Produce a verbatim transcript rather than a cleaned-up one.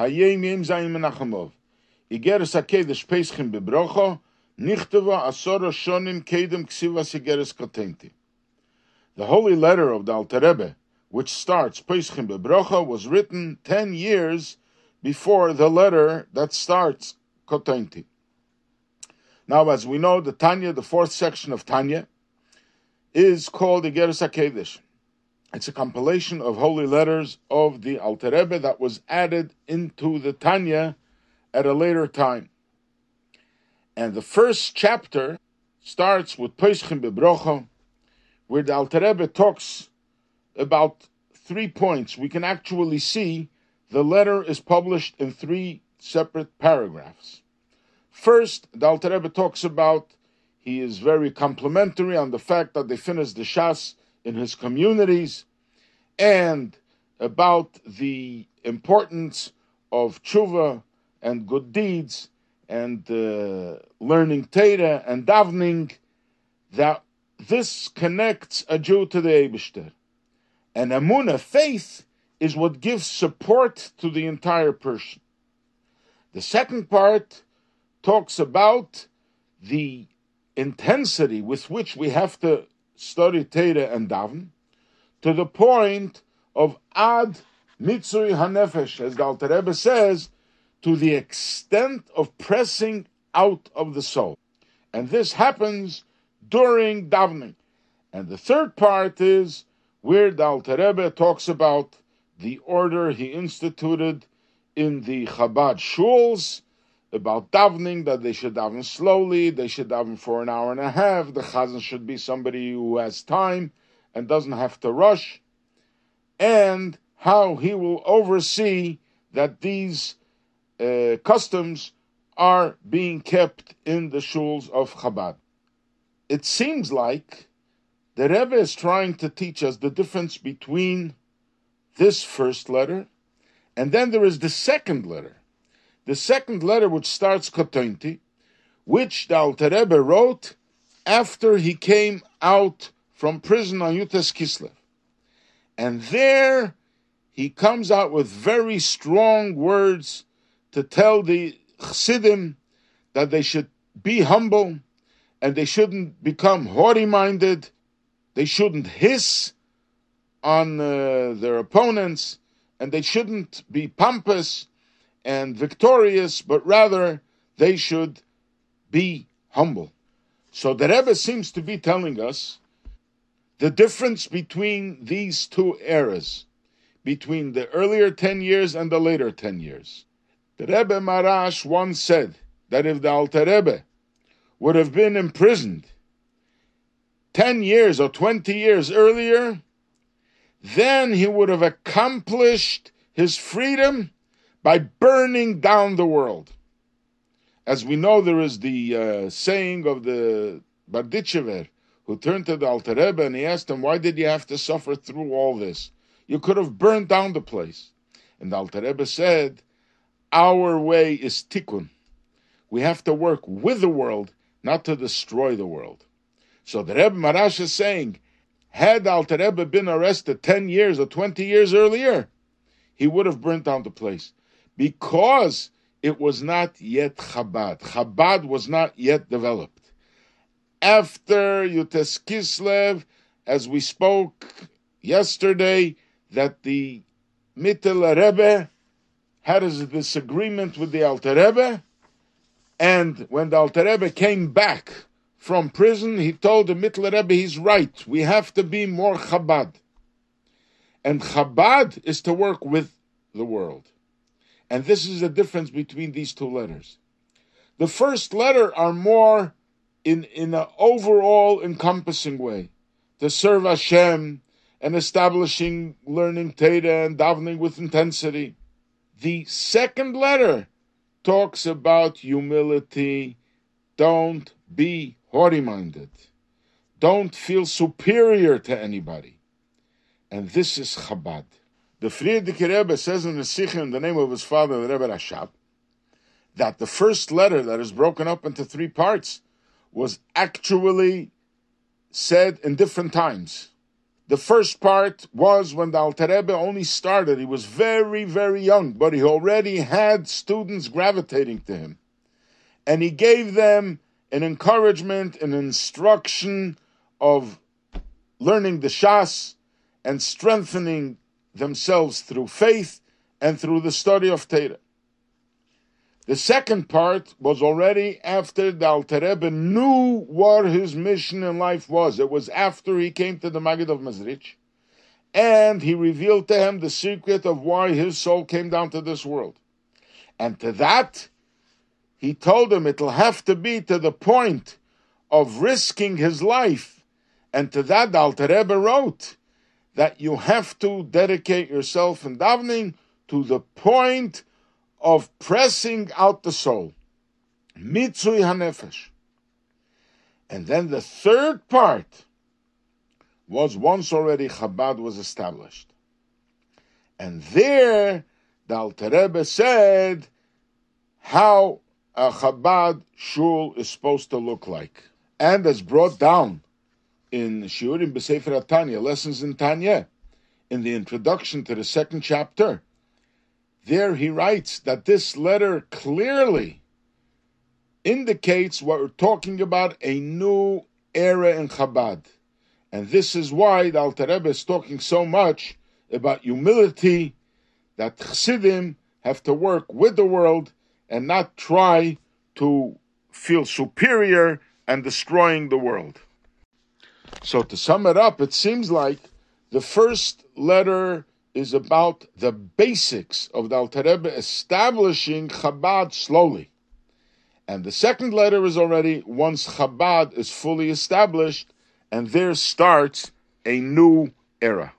Hayem Yem Zayim Menachemov. Igeres HaKedosh Pos'chin bivrachah. Nichteva Asoro Shonim Kedem Ksivas Igeres Katonti. The holy letter of the Alter Rebbe, which starts Pos'chin bivrachah, was written ten years before the letter that starts Katonti. Now, as we know, the Tanya, the fourth section of Tanya, is called Igeres HaKedosh. It's a compilation of holy letters of the Alter Rebbe that was added into the Tanya at a later time. And the first chapter starts with Pos'chin bivrachah, where the Alter Rebbe talks about three points. We can actually see the letter is published in three separate paragraphs. First, the Alter Rebbe talks about, he is very complimentary on the fact that they finished the Shas in his communities, and about the importance of tshuva and good deeds and uh, learning teda and davening, that this connects a Jew to the Eibishter. And amuna, faith, is what gives support to the entire person. The second part talks about the intensity with which we have to study teda and daven, to the point of ad Mitzui Hanefesh, as the Alter Rebbe says, to the extent of pressing out of the soul. And this happens during davening. And the third part is where the Alter Rebbe talks about the order he instituted in the Chabad shuls, about davening, that they should daven slowly, they should daven for an hour and a half, the chazan should be somebody who has time and doesn't have to rush, and how he will oversee that these uh, customs are being kept in the shuls of Chabad. It seems like the Rebbe is trying to teach us the difference between this first letter, and then there is the second letter. The second letter, which starts Katonti, which the Alter Rebbe wrote after he came out from prison on Yutas Kislev. And there he comes out with very strong words to tell the Chassidim that they should be humble and they shouldn't become haughty-minded. They shouldn't hiss on uh, their opponents, and they shouldn't be pompous and victorious, but rather they should be humble. So the Rebbe seems to be telling us the difference between these two eras, between the earlier ten years and the later ten years. The Rebbe Maharash once said that if the Alter Rebbe would have been imprisoned ten years or twenty years earlier, then he would have accomplished his freedom by burning down the world. As we know, there is the uh, saying of the Bardichever, who turned to the Alter Rebbe and he asked him, why did you have to suffer through all this? You could have burned down the place. And the Alter Rebbe said, our way is tikkun. We have to work with the world, not to destroy the world. So the Rebbe Maharash is saying, had the Alter Rebbe been arrested ten years or twenty years earlier, he would have burnt down the place, because it was not yet Chabad. Chabad was not yet developed. After Yutas Kislev, as we spoke yesterday, that the Mittler Rebbe had a disagreement with the Alter Rebbe, and when the Alter Rebbe came back from prison, he told the Mittler Rebbe, he's right, we have to be more Chabad. And Chabad is to work with the world. And this is the difference between these two letters. The first letter are more in, in an overall encompassing way, to serve Hashem and establishing learning teda and davening with intensity. The second letter talks about humility. Don't be haughty-minded. Don't feel superior to anybody. And this is Chabad. The Freyed de Kirebbe says in the Sikh, in the name of his father, the Rebbe Rashab, that the first letter that is broken up into three parts was actually said in different times. The first part was when the Alter Rebbe only started. He was very, very young, but he already had students gravitating to him. And he gave them an encouragement, an instruction of learning the Shas and strengthening themselves through faith and through the study of Teda. The second part was already after the Alter Rebbe knew what his mission in life was. It was after he came to the Magid of Mizritch, and he revealed to him the secret of why his soul came down to this world. And to that, he told him it'll have to be to the point of risking his life. And to that, the Alter Rebbe wrote that you have to dedicate yourself in Davening to the point of pressing out the soul, Mitzui Hanefesh. And then the third part was once already Chabad was established. And there the Alter Rebbe said how a Chabad shul is supposed to look like. And as brought down in Shiurim B'sefer Tanya, Lessons in Tanya, in the introduction to the second chapter, there he writes that this letter clearly indicates what we're talking about, a new era in Chabad. And this is why the Alter Rebbe is talking so much about humility, that Chassidim have to work with the world and not try to feel superior and destroying the world. So to sum it up, it seems like the first letter is about the basics of the Alter Rebbe establishing Chabad slowly. And the second letter is already once Chabad is fully established, and there starts a new era.